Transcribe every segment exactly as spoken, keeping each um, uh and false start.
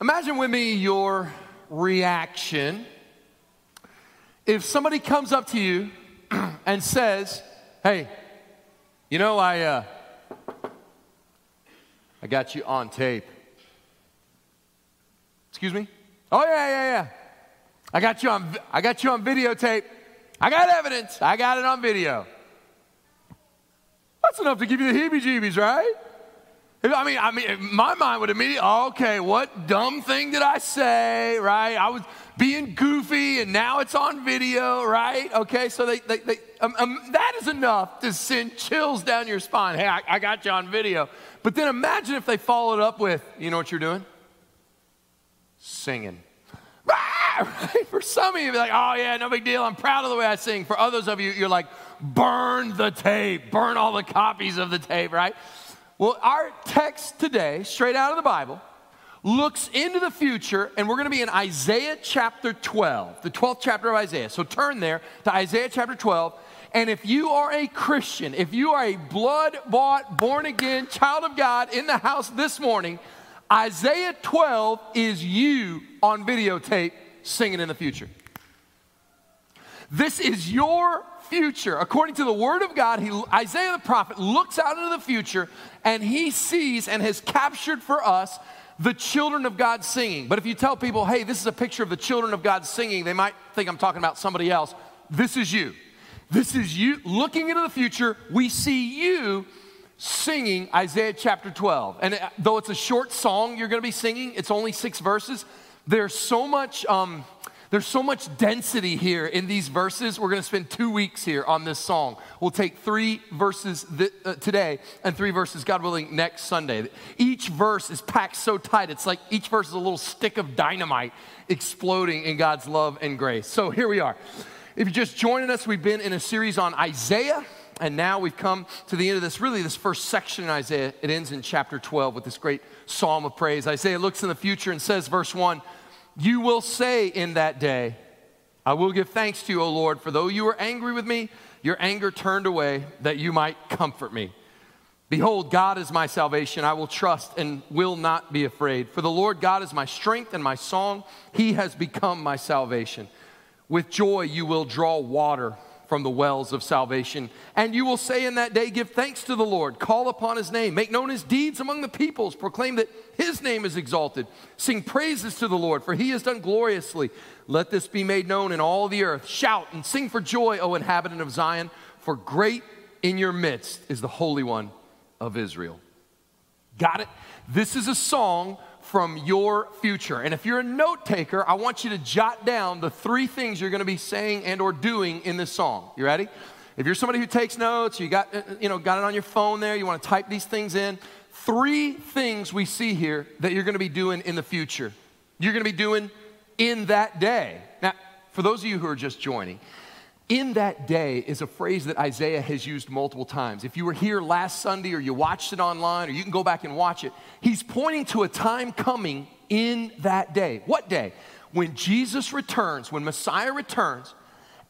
Imagine with me your reaction if somebody comes up to you and says, hey, you know, I uh, I got you on tape. Excuse me? Oh, yeah, yeah, yeah. I got you on, I got you on videotape. I got evidence. I got it on video. That's enough to give you the heebie-jeebies, right? I mean, I mean, my mind would immediately, okay, what dumb thing did I say, right? I was being goofy, and now it's on video, right? Okay, so they, they, they um, um, that is enough to send chills down your spine. Hey, I, I got you on video. But then imagine if they followed up with, you know what you're doing? Singing. Right? For some of you, you'd be like, oh, yeah, no big deal. I'm proud of the way I sing. For others of you, you're like, burn the tape. Burn all the copies of the tape, right? Well, our text today, straight out of the Bible, looks into the future, and we're going to be in Isaiah chapter twelve, the twelfth chapter of Isaiah. So turn there to Isaiah chapter twelve, and if you are a Christian, if you are a blood-bought, born-again child of God in the house this morning, Isaiah twelve is you on videotape singing in the future. This is your future. According to the word of God, he, Isaiah the prophet looks out into the future, and he sees and has captured for us the children of God singing. But if you tell people, hey, this is a picture of the children of God singing, they might think I'm talking about somebody else. This is you. This is you. Looking into the future, we see you singing Isaiah chapter twelve. And though it's a short song you're going to be singing, it's only six verses, there's so much... Um, There's so much density here in these verses. We're going to spend two weeks here on this song. We'll take three verses th- uh, today and three verses, God willing, next Sunday. Each verse is packed so tight. It's like each verse is a little stick of dynamite exploding in God's love and grace. So here we are. If you're just joining us, we've been in a series on Isaiah, and now we've come to the end of this, really this first section in Isaiah. It ends in chapter twelve with this great psalm of praise. Isaiah looks in the future and says, verse one, you will say in that day, I will give thanks to you, O Lord, for though you were angry with me, your anger turned away, that you might comfort me. Behold, God is my salvation. I will trust and will not be afraid. For the Lord God is my strength and my song. He has become my salvation. With joy you will draw water from the wells of salvation. And you will say in that day, give thanks to the Lord, call upon his name, make known his deeds among the peoples, proclaim that his name is exalted, sing praises to the Lord, for he has done gloriously. Let this be made known in all the earth. Shout and sing for joy, O inhabitant of Zion, for great in your midst is the Holy One of Israel. Got it? This is a song from your future. And if you're a note taker, I want you to jot down the three things you're going to be saying and or doing in this song. You ready? If you're somebody who takes notes, you got, you know, got it on your phone there, you want to type these things in. Three things we see here that you're going to be doing in the future. You're going to be doing in that day. Now, for those of you who are just joining, in that day is a phrase that Isaiah has used multiple times. If you were here last Sunday or you watched it online or you can go back and watch it, he's pointing to a time coming in that day. What day? When Jesus returns, when Messiah returns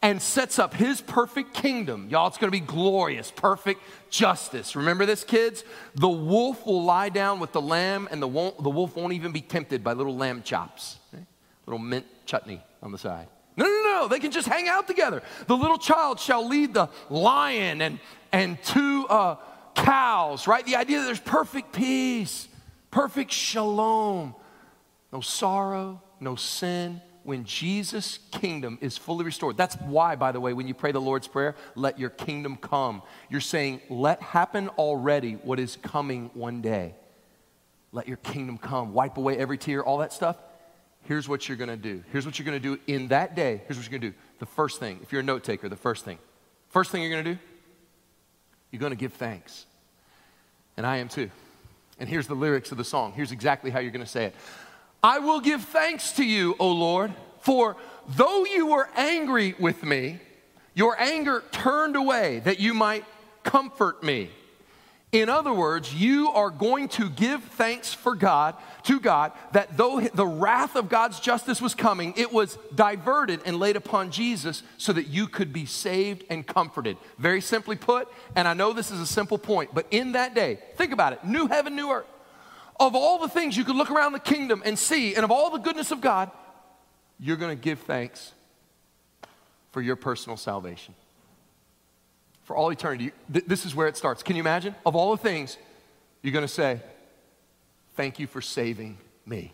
and sets up his perfect kingdom. Y'all, it's going to be glorious, perfect justice. Remember this, kids? The wolf will lie down with the lamb, and the wolf, the wolf won't even be tempted by little lamb chops, okay? Little mint chutney on the side. No, no, no, they can just hang out together. The little child shall lead the lion and, and two uh, cows, right? The idea that there's perfect peace, perfect shalom, no sorrow, no sin, when Jesus' kingdom is fully restored. That's why, by the way, when you pray the Lord's Prayer, let your kingdom come. You're saying, let happen already what is coming one day. Let your kingdom come. Wipe away every tear, all that stuff. Here's what you're going to do. Here's what you're going to do in that day. Here's what you're going to do. The first thing, if you're a note taker, the first thing. First thing you're going to do, you're going to give thanks. And I am too. And here's the lyrics of the song. Here's exactly how you're going to say it. I will give thanks to you, O Lord, for though you were angry with me, your anger turned away that you might comfort me. In other words, you are going to give thanks for God, to God, that though the wrath of God's justice was coming, it was diverted and laid upon Jesus so that you could be saved and comforted. Very simply put, and I know this is a simple point, but in that day, think about it, new heaven, new earth, Of all the things you could look around the kingdom and see, and of all the goodness of God, you're going to give thanks for your personal salvation. For all eternity, th- this is where it starts. Can you imagine? Of all the things, you're going to say, thank you for saving me.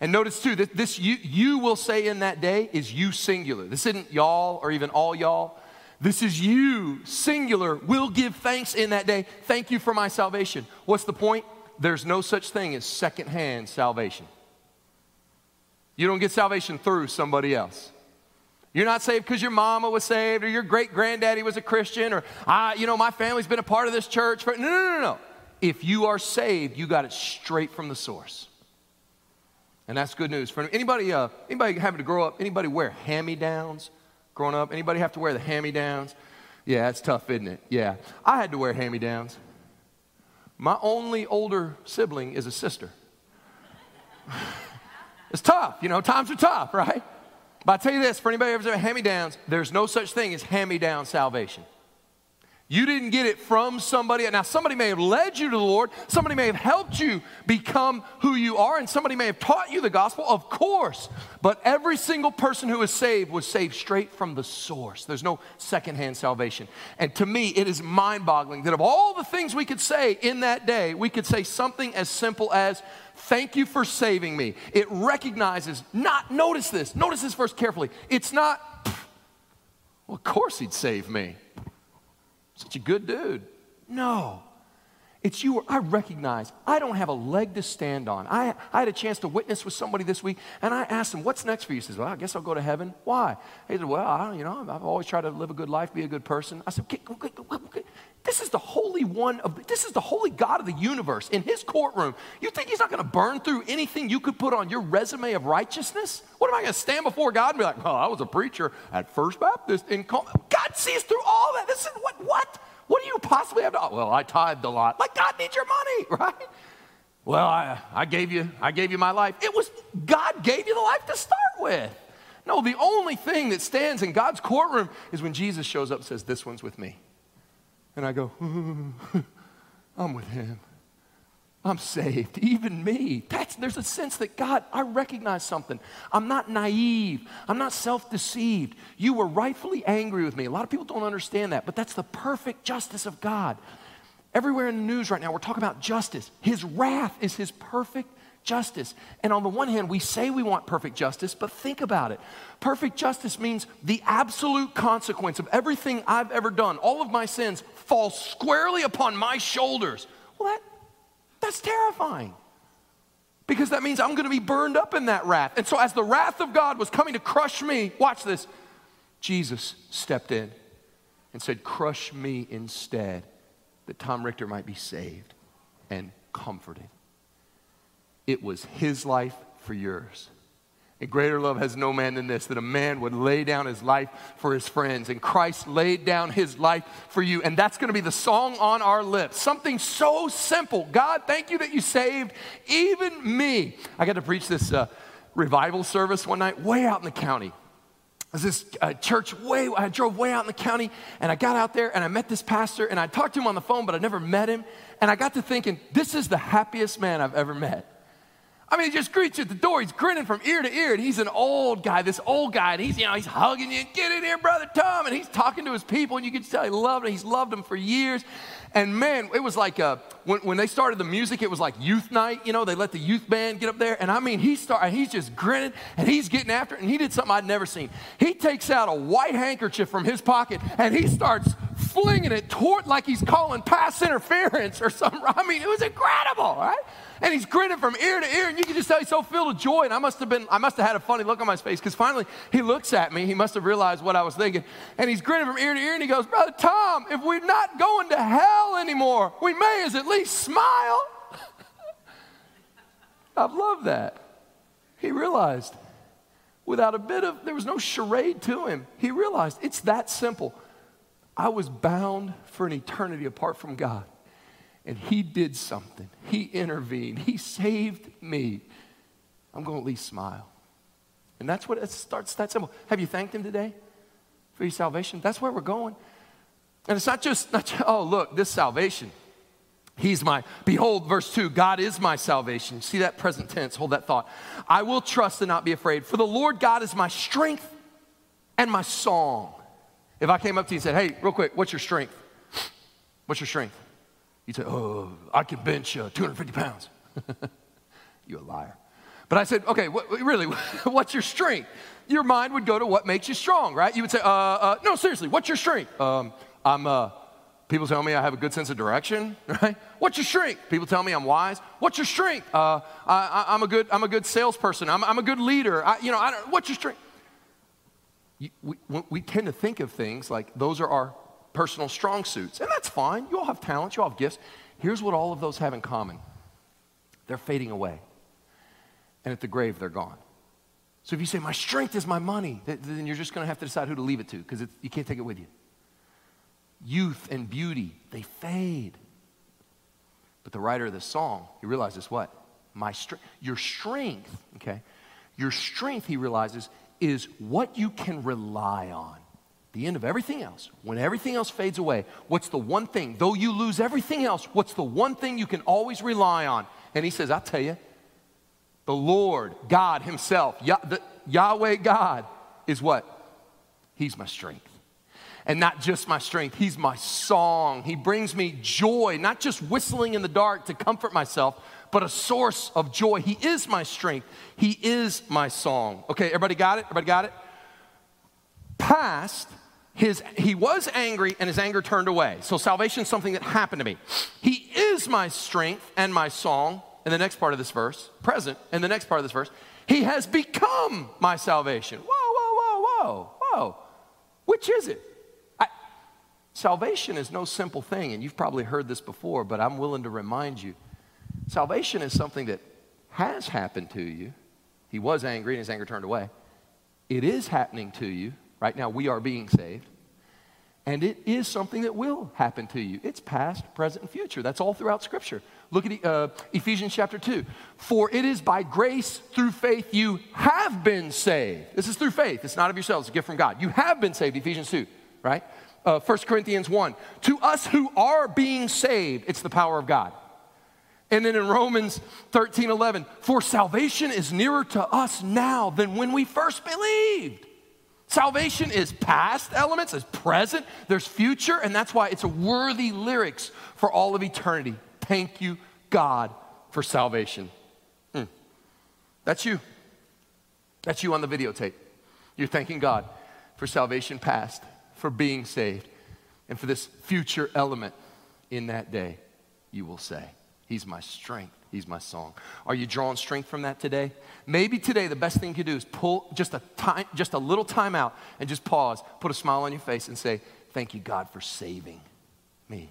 And notice too, that this you, you will say in that day is you singular. This isn't y'all or even all y'all. This is you, singular, will give thanks in that day. Thank you for my salvation. What's the point? There's no such thing as secondhand salvation. You don't get salvation through somebody else. You're not saved because your mama was saved or your great-granddaddy was a Christian or, I, you know, my family's been a part of this church. For, no, no, no, no. If you are saved, you got it straight from the source. And that's good news. For anybody, uh, anybody having to grow up, anybody wear hand-me-downs? Growing up, anybody have to wear the hand-me-downs? Yeah, that's tough, isn't it? Yeah. I had to wear hand-me-downs. My only older sibling is a sister. It's tough, you know, times are tough, right? But I tell you this, for anybody who's ever hand-me-downs, there's no such thing as hand-me-down salvation. You didn't get it from somebody. Now, somebody may have led you to the Lord. Somebody may have helped you become who you are, and somebody may have taught you the gospel, of course. But every single person who is saved was saved straight from the source. There's no secondhand salvation. And to me, it is mind-boggling that of all the things we could say in that day, we could say something as simple as, thank you for saving me. It recognizes, not, notice this, notice this verse carefully. It's not, well, of course he'd save me. Such a good dude. No. It's you. I recognize I don't have a leg to stand on. I, I had a chance to witness with somebody this week, and I asked him, what's next for you? He says, well, I guess I'll go to heaven. Why? He said, well, I don't, you know, I've always tried to live a good life, be a good person. I said, okay, okay, okay. This is the Holy One of, this is the Holy God of the universe in his courtroom. You think he's not going to burn through anything you could put on your resume of righteousness? What am I going to stand before God and be like, well, I was a preacher at First Baptist in Col-. God sees through all that. This is what, what? What do you possibly have to, oh, well, I tithed a lot. Like, God needs your money, right? Well, I, I gave you, I gave you my life. It was, God gave you the life to start with. No, the only thing that stands in God's courtroom is when Jesus shows up and says, this one's with me. And I go, I'm with him. I'm saved, even me. That's, there's a sense that, God, I recognize something. I'm not naive. I'm not self-deceived. You were rightfully angry with me. A lot of people don't understand that, but that's the perfect justice of God. Everywhere in the news right now, we're talking about justice. His wrath is his perfect justice. And on the one hand, we say we want perfect justice, but think about it. Perfect justice means the absolute consequence of everything I've ever done. All of my sins fall squarely upon my shoulders. Well, that That's terrifying, because that means I'm going to be burned up in that wrath. And so as the wrath of God was coming to crush me, watch this, Jesus stepped in and said, crush me instead, that Tom Richter might be saved and comforted. It was his life for yours. And greater love has no man than this, that a man would lay down his life for his friends. And Christ laid down his life for you. And that's going to be the song on our lips. Something so simple. God, thank you that you saved even me. I got to preach this uh, revival service one night way out in the county. There's this uh, church way, I drove way out in the county, and I got out there, and I met this pastor, and I talked to him on the phone, but I never met him. And I got to thinking, this is the happiest man I've ever met. I mean, he just greets you at the door. He's grinning from ear to ear, and he's an old guy, this old guy, and he's, you know, he's hugging you, get in here, Brother Tom, and he's talking to his people, and you can tell he loved him. He's loved them for years. And man, it was like a, when, when they started the music, it was like youth night, you know, they let the youth band get up there, and I mean, he started, he's just grinning, and he's getting after it, and he did something I'd never seen. He takes out a white handkerchief from his pocket, and he starts flinging it toward, like he's calling pass interference or something. I mean, it was incredible, right? And he's grinning from ear to ear, and you can just tell he's so filled with joy. And I must have been, I must have had a funny look on my face, because finally he looks at me. He must have realized what I was thinking. And he's grinning from ear to ear, and he goes, Brother Tom, if we're not going to hell anymore, we may as at least smile. I love that. He realized, without a bit of, there was no charade to him. He realized it's that simple. I was bound for an eternity apart from God. And he did something. He intervened. He saved me. I'm going to at least smile. And that's what it starts, that simple. Have you thanked him today for your salvation? That's where we're going. And it's not just, not just, oh, look, this salvation. He's my, behold, verse two, God is my salvation. See that present tense, hold that thought. I will trust and not be afraid, for the Lord God is my strength and my song. If I came up to you and said, hey, real quick, what's your strength? What's your strength? You'd say, oh, I can bench uh, two hundred fifty pounds. You're a liar. But I said, okay, what, really, what's your strength? Your mind would go to what makes you strong, right? You would say, uh, uh, no, seriously, what's your strength? Um, I'm, uh, people tell me I have a good sense of direction, right? What's your strength? People tell me I'm wise. What's your strength? Uh, I, I, I'm a good, I'm a good salesperson. I'm, I'm a good leader. I, you know, I don't, what's your strength? You, we, we tend to think of things like those are our personal strong suits, and that's fine. You all have talents, you all have gifts. Here's what all of those have in common. They're fading away, and at the grave, they're gone. So if you say, my strength is my money, then you're just going to have to decide who to leave it to, because you can't take it with you. Youth and beauty, they fade. But the writer of this song, he realizes what? My strength, your strength, okay? Your strength, he realizes, is what you can rely on. The end of everything else, when everything else fades away, what's the one thing? Though you lose everything else, what's the one thing you can always rely on? And he says, I'll tell you, the Lord, God himself, Yah- the, Yahweh God is what? He's my strength. And not just my strength, he's my song. He brings me joy, not just whistling in the dark to comfort myself, but a source of joy. He is my strength. He is my song. Okay, everybody got it? Everybody got it? Past, his, he was angry and his anger turned away. So salvation is something that happened to me. He is my strength and my song. In the next part of this verse, present, in the next part of this verse, he has become my salvation. Whoa, whoa, whoa, whoa, whoa. Which is it? I, salvation is no simple thing, and you've probably heard this before, but I'm willing to remind you. Salvation is something that has happened to you. He was angry, and his anger turned away. It is happening to you. Right now, we are being saved. And it is something that will happen to you. It's past, present, and future. That's all throughout Scripture. Look at uh, Ephesians chapter two. For it is by grace through faith you have been saved. This is through faith. It's not of yourselves. It's a gift from God. You have been saved, Ephesians two, right? Uh, First Corinthians one. To us who are being saved, it's the power of God. And then in Romans thirteen eleven. For salvation is nearer to us now than when we first believed. Salvation is past elements, is present, there's future, and that's why it's a worthy lyrics for all of eternity. Thank you, God, for salvation. Mm. That's you. That's you on the videotape. You're thanking God for salvation past, for being saved, and for this future element. In that day, you will say, he's my strength. He's my song. Are you drawing strength from that today? Maybe today the best thing you can do is pull just a time, just a little time out and just pause, put a smile on your face and say, thank you, God, for saving me.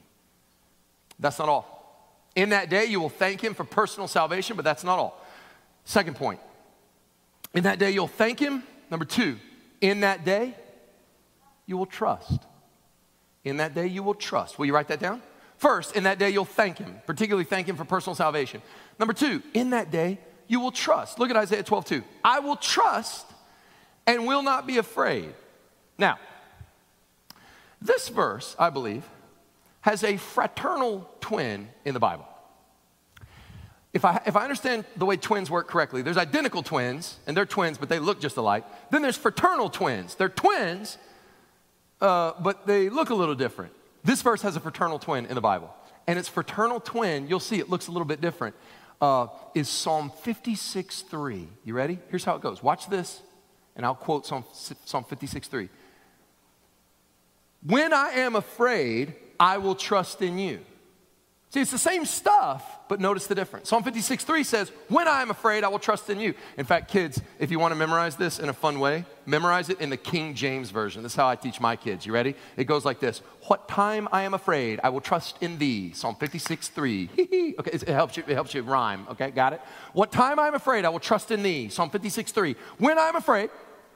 That's not all. In that day, you will thank him for personal salvation, but that's not all. Second point, in that day, you'll thank him. Number two, in that day, you will trust. In that day, you will trust. Will you write that down? First, in that day, you'll thank him, particularly thank him for personal salvation. Number two, in that day, you will trust. Look at Isaiah twelve two. I will trust and will not be afraid. Now, this verse, I believe, has a fraternal twin in the Bible. If I, if I understand the way twins work correctly, there's identical twins, and they're twins, but they look just alike. Then there's fraternal twins. They're twins, uh, but they look a little different. This verse has a fraternal twin in the Bible. And its fraternal twin, you'll see it looks a little bit different, uh, is Psalm fifty-six three. You ready? Here's how it goes. Watch this, and I'll quote Psalm fifty-six three. When I am afraid, I will trust in you. See, it's the same stuff, but notice the difference. Psalm fifty-six three says, when I am afraid, I will trust in you. In fact, kids, if you want to memorize this in a fun way, memorize it in the King James Version. This is how I teach my kids. You ready? It goes like this. What time I am afraid, I will trust in thee. Psalm fifty-six three. Okay, it helps you, it helps you rhyme. Okay, got it? What time I am afraid, I will trust in thee. Psalm fifty-six three. When I am afraid,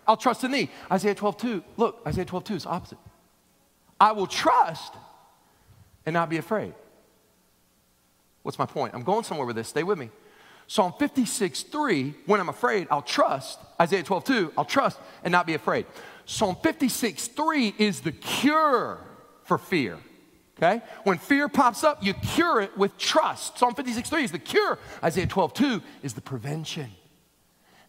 I'll trust in thee. Isaiah twelve two. Look, Isaiah twelve two is opposite. I will trust and not be afraid. What's my point? I'm going somewhere with this. Stay with me. Psalm fifty-six three, when I'm afraid, I'll trust. Isaiah twelve two, I'll trust and not be afraid. Psalm fifty-six three is the cure for fear. Okay? When fear pops up, you cure it with trust. Psalm fifty-six three is the cure. Isaiah twelve two is the prevention.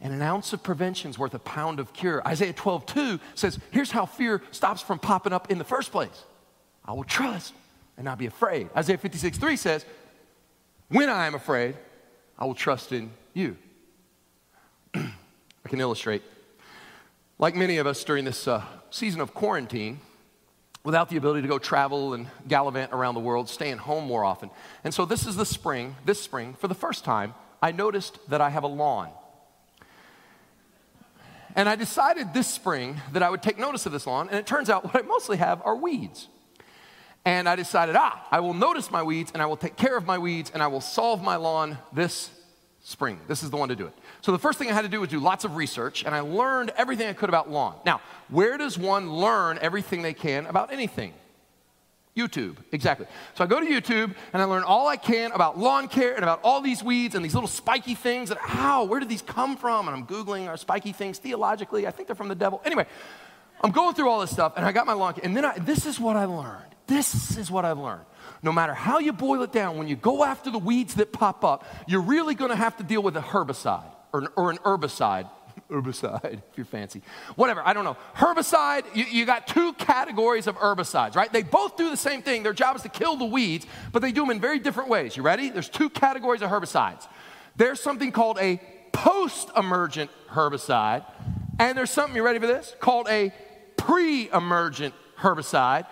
And an ounce of prevention is worth a pound of cure. Isaiah twelve two says, here's how fear stops from popping up in the first place. I will trust and not be afraid. Isaiah fifty-six three says, when I am afraid, I will trust in you. I can illustrate. Like many of us during this uh, season of quarantine, without the ability to go travel and gallivant around the world, staying home more often. And so this is the spring, this spring, for the first time, I noticed that I have a lawn. And I decided this spring that I would take notice of this lawn, and it turns out what I mostly have are weeds. And I decided, ah, I will notice my weeds, and I will take care of my weeds, and I will solve my lawn this spring. This is the one to do it. So the first thing I had to do was do lots of research, and I learned everything I could about lawn. Now, where does one learn everything they can about anything? YouTube, exactly. So I go to YouTube, and I learn all I can about lawn care and about all these weeds and these little spiky things. And how, where did these come from? And I'm Googling our spiky things theologically. I think they're from the devil. Anyway, I'm going through all this stuff, and I got my lawn care. And then I, this is what I learned. This is what I've learned. No matter how you boil it down, when you go after the weeds that pop up, you're really going to have to deal with a herbicide or an, or an herbicide. Herbicide, if you're fancy. Whatever, I don't know. Herbicide, you, you got two categories of herbicides, right? They both do the same thing. Their job is to kill the weeds, but they do them in very different ways. You ready? There's two categories of herbicides. There's something called a post-emergent herbicide, and there's something, you ready for this, called a pre-emergent herbicide.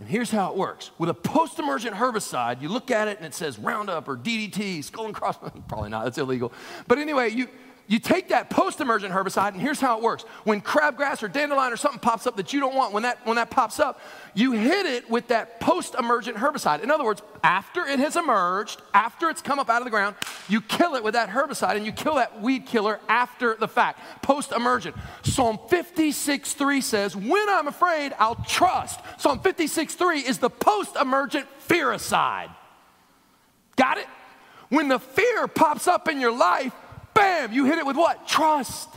And here's how it works. With a post-emergent herbicide, you look at it and it says Roundup or D D T, skull and crossbones. Probably not, that's illegal. But anyway, you, you take that post-emergent herbicide and here's how it works. When crabgrass or dandelion or something pops up that you don't want, when that, when that pops up, you hit it with that post-emergent herbicide. In other words, after it has emerged, after it's come up out of the ground, you kill it with that herbicide and you kill that weed killer after the fact, post-emergent. Psalm fifty-six three says, when I'm afraid, I'll trust. Psalm fifty-six three is the post-emergent fearicide. Got it? When the fear pops up in your life, bam, you hit it with what? Trust.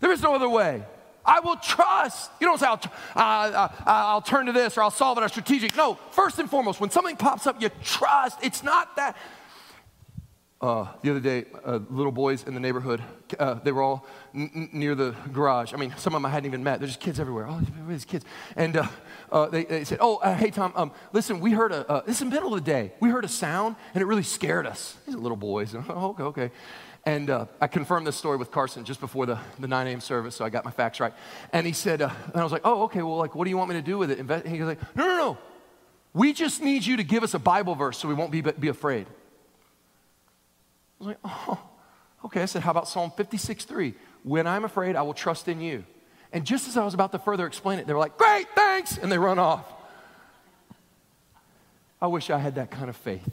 There is no other way. I will trust. You don't say, I'll, uh, uh, I'll turn to this or I'll solve it or strategic. No, first and foremost, when something pops up, you trust. It's not that. Uh, the other day, uh, little boys in the neighborhood, uh, they were all n- n- near the garage. I mean, some of them I hadn't even met. There's just kids everywhere. Oh, there's kids. And uh, uh, they, they said, oh, uh, hey, Tom, um, listen, we heard a, uh, this is the middle of the day. We heard a sound, and it really scared us. These are little boys. Oh, okay, okay. And uh, I confirmed this story with Carson just before the, the nine a.m. service, so I got my facts right. And he said, uh, and I was like, oh, okay, well, like, what do you want me to do with it? And he was like, no, no, no. We just need you to give us a Bible verse so we won't be, be afraid. I was like, oh, okay. I said, how about Psalm fifty-six three? When I'm afraid, I will trust in you. And just as I was about to further explain it, they were like, great, thanks, and they run off. I wish I had that kind of faith.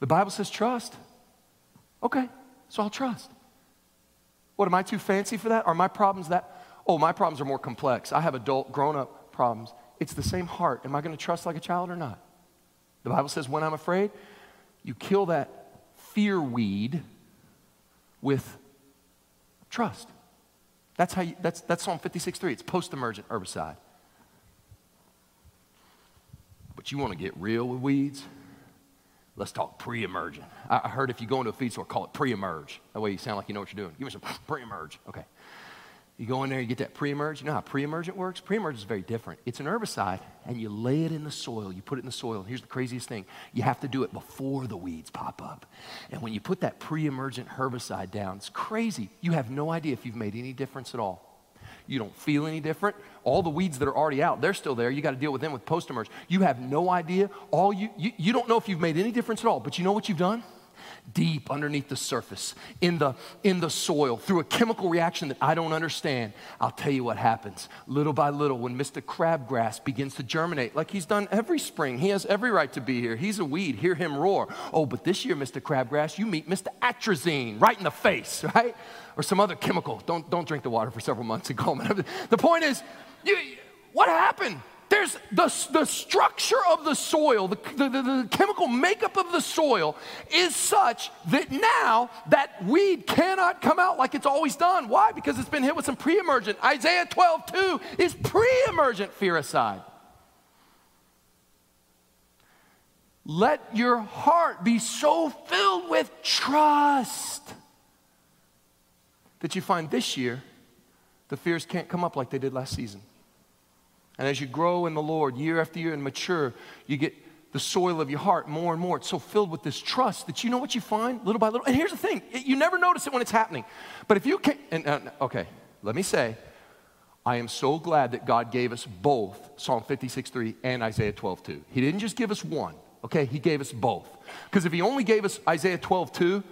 The Bible says trust. Okay, so I'll trust. What, am I too fancy for that? Are my problems that? Oh, my problems are more complex. I have adult, grown-up problems. It's the same heart. Am I going to trust like a child or not? The Bible says when I'm afraid, you kill that fear weed with trust. That's how. You, that's, that's Psalm fifty-six three. It's post-emergent herbicide. But you want to get real with weeds? Let's talk pre-emergent. I heard if you go into a feed store, call it pre-emerge. That way you sound like you know what you're doing. Give me some pre-emerge. Okay. You go in there, you get that pre-emerge. You know how pre-emergent works? Pre-emerge is very different. It's an herbicide, and you lay it in the soil. You put it in the soil. And here's the craziest thing. You have to do it before the weeds pop up. And when you put that pre-emergent herbicide down, it's crazy. You have no idea if you've made any difference at all. You don't feel any different. All the weeds that are already out, they're still there. You got to deal with them with post-emerge. You have no idea. All you, you you don't know if you've made any difference at all, but you know what you've done? Deep underneath the surface, in the, in the soil, through a chemical reaction that I don't understand, I'll tell you what happens. Little by little, when Mister Crabgrass begins to germinate, like he's done every spring, he has every right to be here. He's a weed. Hear him roar. Oh, but this year, Mister Crabgrass, you meet Mister Atrazine right in the face, right? Or some other chemical. Don't, don't drink the water for several months and calm it. The point is, you, what happened? There's the, the structure of the soil, the, the, the, the chemical makeup of the soil is such that now that weed cannot come out like it's always done. Why? Because it's been hit with some pre-emergent. Isaiah twelve two is pre-emergent fearicide. Let your heart be so filled with trust that you find this year the fears can't come up like they did last season. And as you grow in the Lord year after year and mature, you get the soil of your heart more and more. It's so filled with this trust that you know what you find little by little. And here's the thing. It, you never notice it when it's happening. But if you can, and, uh, okay, let me say, I am so glad that God gave us both Psalm fifty-six three and Isaiah twelve two. He didn't just give us one, okay? He gave us both. Because if he only gave us Isaiah twelve two,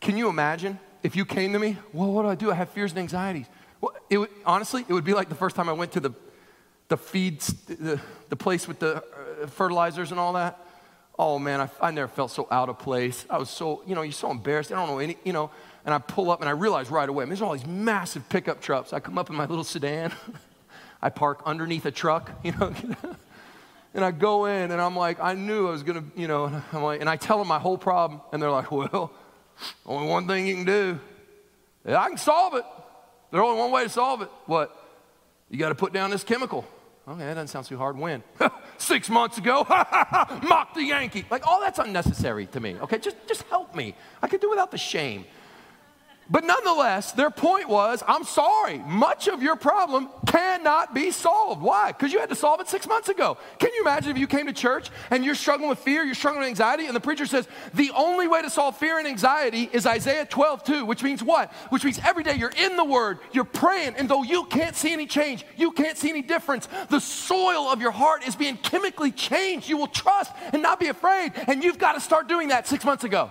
can you imagine if you came to me, well, what do I do? I have fears and anxieties. Well, it would, honestly, it would be like the first time I went to the the feed, the, the place with the fertilizers and all that. Oh, man, I, I never felt so out of place. I was so, you know, you're so embarrassed. I don't know any, you know. And I pull up and I realize right away, I mean, there's all these massive pickup trucks. I come up in my little sedan. I park underneath a truck, you know. And I go in and I'm like, I knew I was going to, you know. And, I'm like, and I tell them my whole problem. And they're like, well, only one thing you can do. Yeah, I can solve it. There's only one way to solve it. What? You got to put down this chemical. Okay, that doesn't sound too hard. When? Six months ago, mock the Yankee. Like, all that's unnecessary to me. Okay, just, just help me. I could do without the shame. But nonetheless, their point was, I'm sorry, much of your problem cannot be solved. Why? Because you had to solve it six months ago. Can you imagine if you came to church and you're struggling with fear, you're struggling with anxiety, and the preacher says, the only way to solve fear and anxiety is Isaiah twelve two, which means what? Which means every day you're in the Word, you're praying, and though you can't see any change, you can't see any difference, the soil of your heart is being chemically changed. You will trust and not be afraid, and you've got to start doing that six months ago.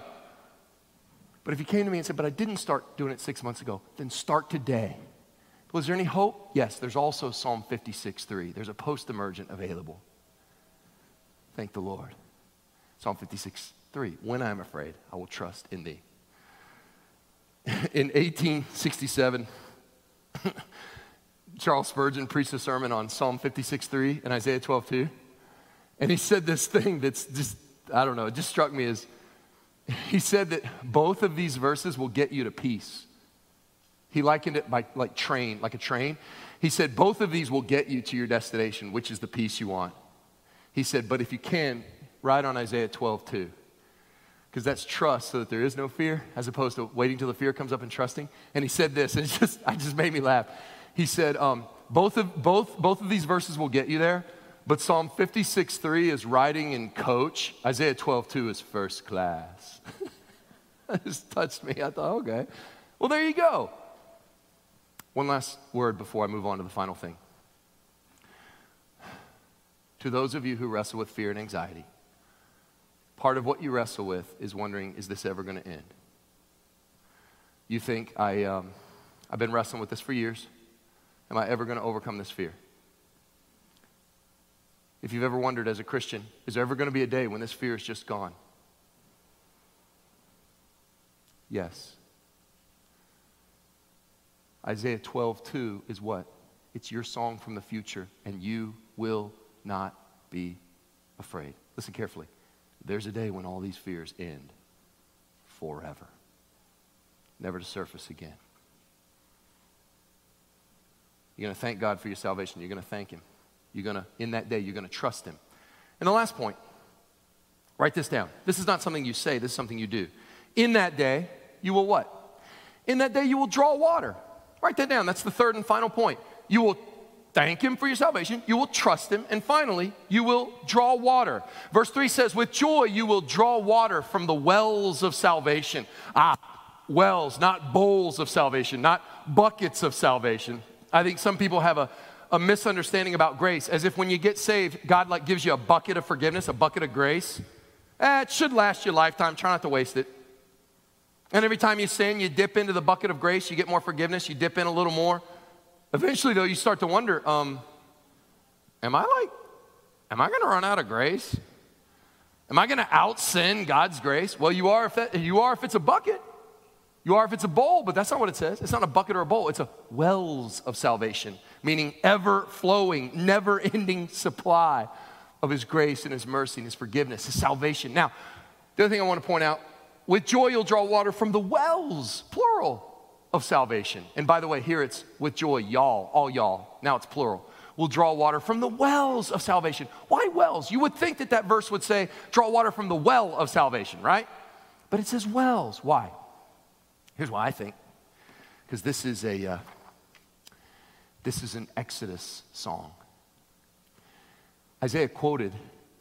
But if you came to me and said, but I didn't start doing it six months ago, then start today. Was there any hope? Yes, there's also Psalm fifty-six three. There's a post-emergent available. Thank the Lord. Psalm fifty-six three, when I am afraid, I will trust in thee. In eighteen sixty-seven, Charles Spurgeon preached a sermon on Psalm fifty-six three and Isaiah twelve two. And he said this thing that's just, I don't know, it just struck me as, he said that both of these verses will get you to peace. He likened it by like train, like a train. He said both of these will get you to your destination, which is the peace you want. He said, but if you can, ride on Isaiah twelve two, because that's trust so that there is no fear, as opposed to waiting till the fear comes up and trusting. And he said this, and it just, it just made me laugh. He said, um, both of both both of these verses will get you there, but Psalm fifty-six three is riding in coach. Isaiah twelve two is first class. That just touched me. I thought, okay. Well, there you go. One last word before I move on to the final thing. To those of you who wrestle with fear and anxiety, part of what you wrestle with is wondering, is this ever going to end? You think, I, um, I've been wrestling with this for years. Am I ever going to overcome this fear? If you've ever wondered as a Christian, is there ever going to be a day when this fear is just gone? Yes. Isaiah twelve two is what? It's your song from the future, and you will not be afraid. Listen carefully. There's a day when all these fears end forever, never to surface again. You're going to thank God for your salvation. You're going to thank him. You're going to, in that day, you're going to trust him. And the last point, write this down. This is not something you say, this is something you do. In that day, you will what? In that day, you will draw water. Write that down. That's the third and final point. You will thank him for your salvation. You will trust him. And finally, you will draw water. Verse three says, with joy, you will draw water from the wells of salvation. Ah, wells, not bowls of salvation, not buckets of salvation. I think some people have a A misunderstanding about grace, as if when you get saved, God like gives you a bucket of forgiveness, a bucket of grace. Eh, it should last you a lifetime. Try not to waste it. And every time you sin, you dip into the bucket of grace. You get more forgiveness. You dip in a little more. Eventually, though, you start to wonder, um, am I like, am I going to run out of grace? Am I going to out-sin God's grace? Well, you are if that, you are if it's a bucket. You are if it's a bowl, but that's not what it says. It's not a bucket or a bowl. It's a wells of salvation, meaning ever-flowing, never-ending supply of his grace and his mercy and his forgiveness, his salvation. Now, the other thing I want to point out, with joy you'll draw water from the wells, plural, of salvation. And by the way, here it's with joy, y'all, all y'all. Now it's plural. will draw water from the wells of salvation. Why wells? You would think that that verse would say, draw water from the well of salvation, right? But it says wells. Why? Here's why I think. Because this is a, uh, this is an Exodus song. Isaiah quoted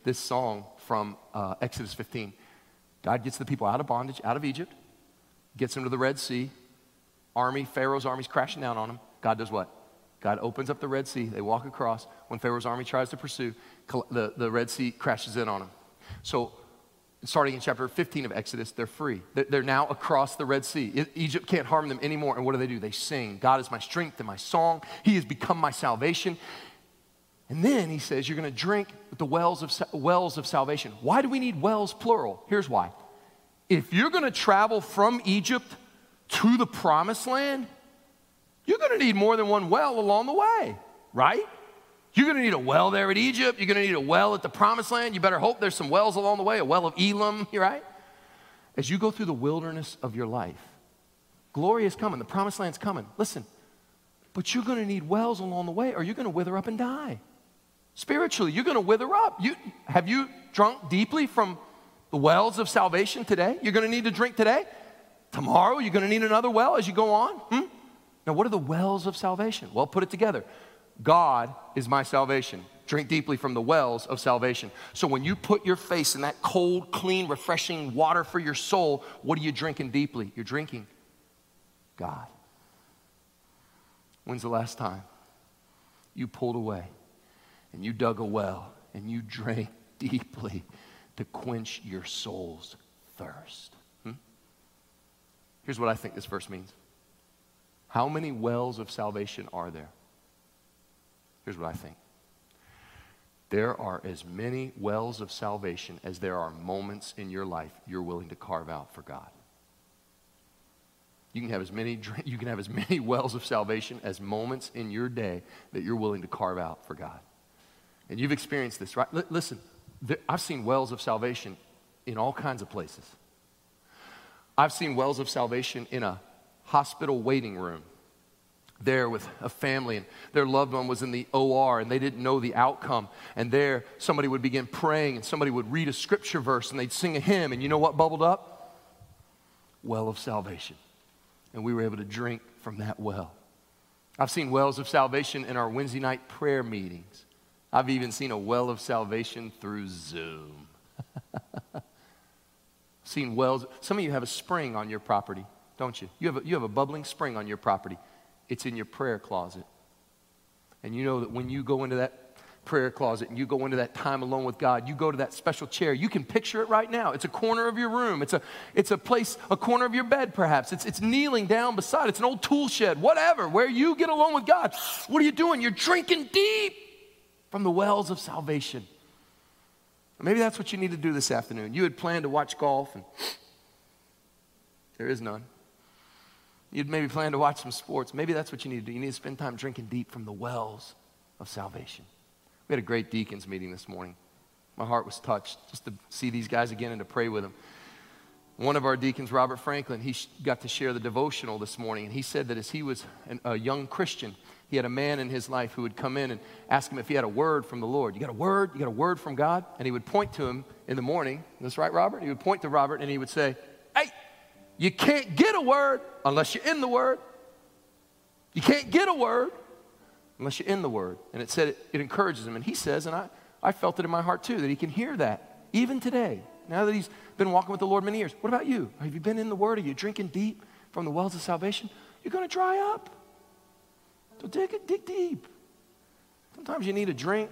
this song from uh, Exodus fifteen. God gets the people out of bondage, out of Egypt, gets them to the Red Sea. Army, Pharaoh's army's crashing down on them. God does what? God opens up the Red Sea. They walk across. When Pharaoh's army tries to pursue, the, the Red Sea crashes in on them. So starting in chapter fifteen of Exodus, they're free. They're, they're now across the Red Sea. Egypt can't harm them anymore. And what do they do? They sing, God is my strength and my song. He has become my salvation. And then he says, you're going to drink with the wells of, wells of salvation. Why do we need wells, plural? Here's why. If you're going to travel from Egypt to the promised land, you're going to need more than one well along the way, right? You're going to need a well there at Egypt. You're going to need a well at the promised land. You better hope there's some wells along the way, a well of Elam, right? As you go through the wilderness of your life, glory is coming. The promised land's coming. Listen, but you're going to need wells along the way or you're going to wither up and die. Spiritually, you're going to wither up. You, have you drunk deeply from the wells of salvation today? You're going to need to drink today. Tomorrow, you're going to need another well as you go on. Hmm? Now, what are the wells of salvation? Well, put it together. God is my salvation. Drink deeply from the wells of salvation. So when you put your face in that cold, clean, refreshing water for your soul, what are you drinking deeply? You're drinking God. When's the last time you pulled away? And you dug a well, and you drank deeply to quench your soul's thirst. Hmm? Here's what I think this verse means. How many wells of salvation are there? Here's what I think. There are as many wells of salvation as there are moments in your life you're willing to carve out for God. You can have as many, you can have as many wells of salvation as moments in your day that you're willing to carve out for God. And you've experienced this, right? L- listen, there, I've seen wells of salvation in all kinds of places. I've seen wells of salvation in a hospital waiting room there with a family, and their loved one was in the O R, and they didn't know the outcome. And there, somebody would begin praying, and somebody would read a scripture verse, and they'd sing a hymn, and you know what bubbled up? Well of salvation. And we were able to drink from that well. I've seen wells of salvation in our Wednesday night prayer meetings. I've even seen a well of salvation through Zoom. Seen wells. Some of you have a spring on your property, don't you? You have, a, you have a bubbling spring on your property. It's in your prayer closet. And you know that when you go into that prayer closet and you go into that time alone with God, you go to that special chair, you can picture it right now. It's a corner of your room. It's a, it's a place, a corner of your bed perhaps. It's, it's kneeling down beside. It's an old tool shed, whatever, where you get alone with God. What are you doing? You're drinking deep from the wells of salvation. Maybe that's what you need to do this afternoon. You had planned to watch golf, and there is none. You'd maybe planned to watch some sports. Maybe that's what you need to do. You need to spend time drinking deep from the wells of salvation. We had a great deacons meeting this morning. My heart was touched just to see these guys again and to pray with them. One of our deacons, Robert Franklin, he got to share the devotional this morning, and he said that as he was an, a young Christian, he had a man in his life who would come in and ask him if he had a word from the Lord. You got a word? You got a word from God? And he would point to him in the morning. That's right, Robert? He would point to Robert and he would say, hey, you can't get a word unless you're in the word. You can't get a word unless you're in the word. And it said it, it encourages him. And he says, and I, I felt it in my heart too, that he can hear that even today. Now that he's been walking with the Lord many years. What about you? Have you been in the word? Are you drinking deep from the wells of salvation? You're going to dry up. So dig, dig deep. Sometimes you need a drink.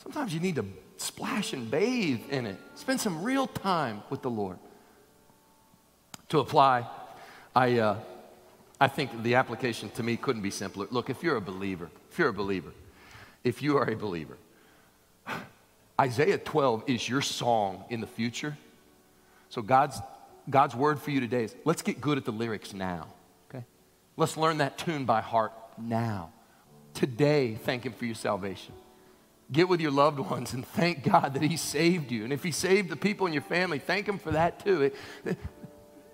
Sometimes you need to splash and bathe in it. Spend some real time with the Lord. To apply, I, uh, I think the application to me couldn't be simpler. Look, if you're a believer, if you're a believer, if you are a believer, Isaiah twelve is your song in the future. So God's, God's word for you today is, let's get good at the lyrics now, okay? Let's learn that tune by heart. Now, today, thank him for your salvation. Get with your loved ones and thank God that he saved you. And if he saved the people in your family, thank him for that too. It, it,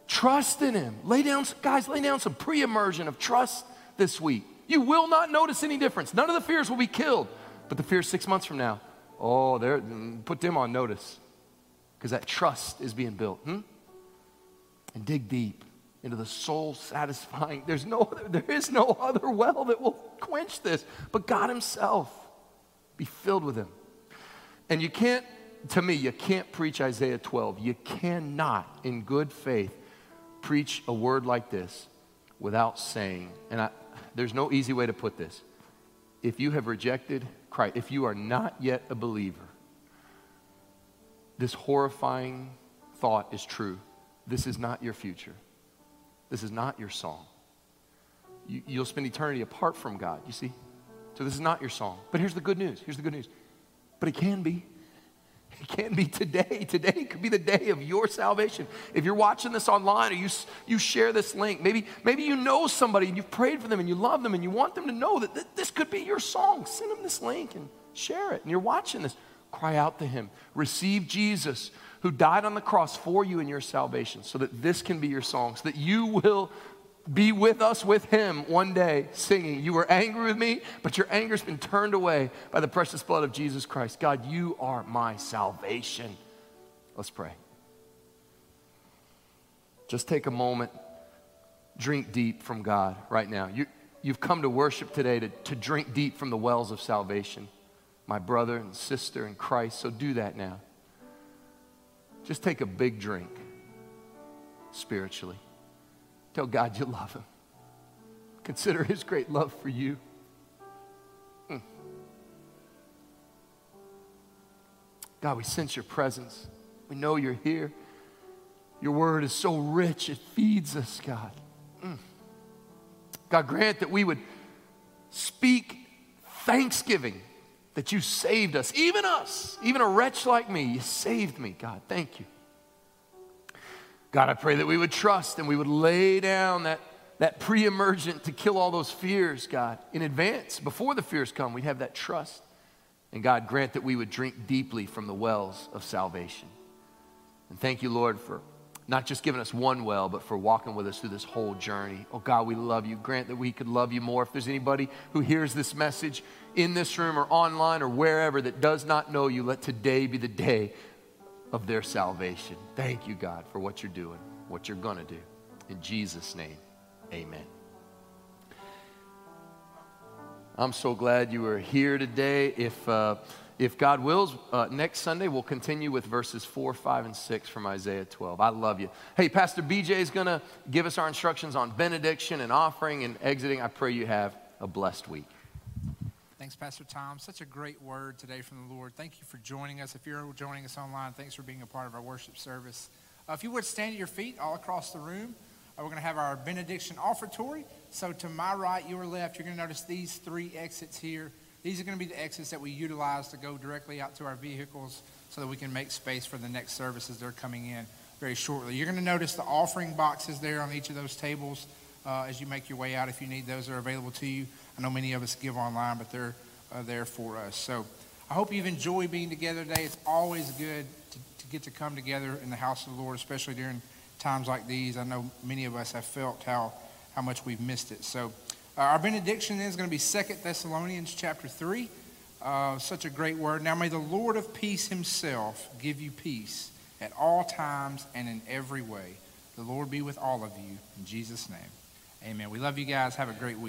trust in him. Lay down, guys, lay down some pre-immersion of trust this week. You will not notice any difference. None of the fears will be killed. But the fear six months from now, oh, they're, put them on notice, because that trust is being built. Hmm? And dig deep into the soul satisfying. There's no, there is no other well that will quench this, but God himself. Be filled with him. And you can't, to me, you can't preach Isaiah twelve. You cannot, in good faith, preach a word like this without saying, and I, there's no easy way to put this, if you have rejected Christ, if you are not yet a believer, this horrifying thought is true. This is not your future. This is not your song. You, you'll spend eternity apart from God, you see? So this is not your song. But here's the good news. Here's the good news. But it can be. It can be today. Today could be the day of your salvation. If you're watching this online, or you, you share this link, maybe, maybe you know somebody and you've prayed for them and you love them and you want them to know that th- this could be your song. Send them this link and share it. And you're watching this. Cry out to him. Receive Jesus, who died on the cross for you in your salvation, so that this can be your song, so that you will be with us with him one day, singing, you were angry with me, but your anger's been turned away by the precious blood of Jesus Christ. God, you are my salvation. Let's pray. Just take a moment. Drink deep from God right now. You, you've come to worship today to, to drink deep from the wells of salvation, my brother and sister in Christ. So do that now. Just take a big drink spiritually. Tell God you love him. Consider his great love for you. Mm. God, we sense your presence. We know you're here. Your word is so rich, it feeds us, God. Mm. God, grant that we would speak thanksgiving that you saved us, even us, even a wretch like me. You saved me, God. Thank you. God, I pray that we would trust and we would lay down that, that pre-emergent to kill all those fears, God, in advance. Before the fears come, we'd have that trust. And God, grant that we would drink deeply from the wells of salvation. And thank you, Lord, for not just giving us one well, but for walking with us through this whole journey. Oh, God, we love you. Grant that we could love you more. If there's anybody who hears this message in this room or online or wherever that does not know you, let today be the day of their salvation. Thank you, God, for what you're doing, what you're going to do. In Jesus' name, amen. I'm so glad you are here today. If uh, if God wills, uh, next Sunday we'll continue with verses four, five, and six from Isaiah twelve. I love you. Hey, Pastor B J is going to give us our instructions on benediction and offering and exiting. I pray you have a blessed week. Thanks, Pastor Tom. Such a great word today from the Lord. Thank you for joining us. If you're joining us online, thanks for being a part of our worship service. Uh, if you would stand at your feet all across the room, uh, we're going to have our benediction offertory. So to my right, your left, you're going to notice these three exits here. These are going to be the exits that we utilize to go directly out to our vehicles so that we can make space for the next services that are coming in very shortly. You're going to notice the offering boxes there on each of those tables. Uh, as you make your way out, if you need those, are available to you. I know many of us give online, but they're uh, there for us. So I hope you've enjoyed being together today. It's always good to, to get to come together in the house of the Lord, especially during times like these. I know many of us have felt how, how much we've missed it. So uh, our benediction is going to be Second Thessalonians chapter three. Uh, such a great word. Now may the Lord of peace himself give you peace at all times and in every way. The Lord be with all of you. In Jesus' name. Amen. We love you guys. Have a great week.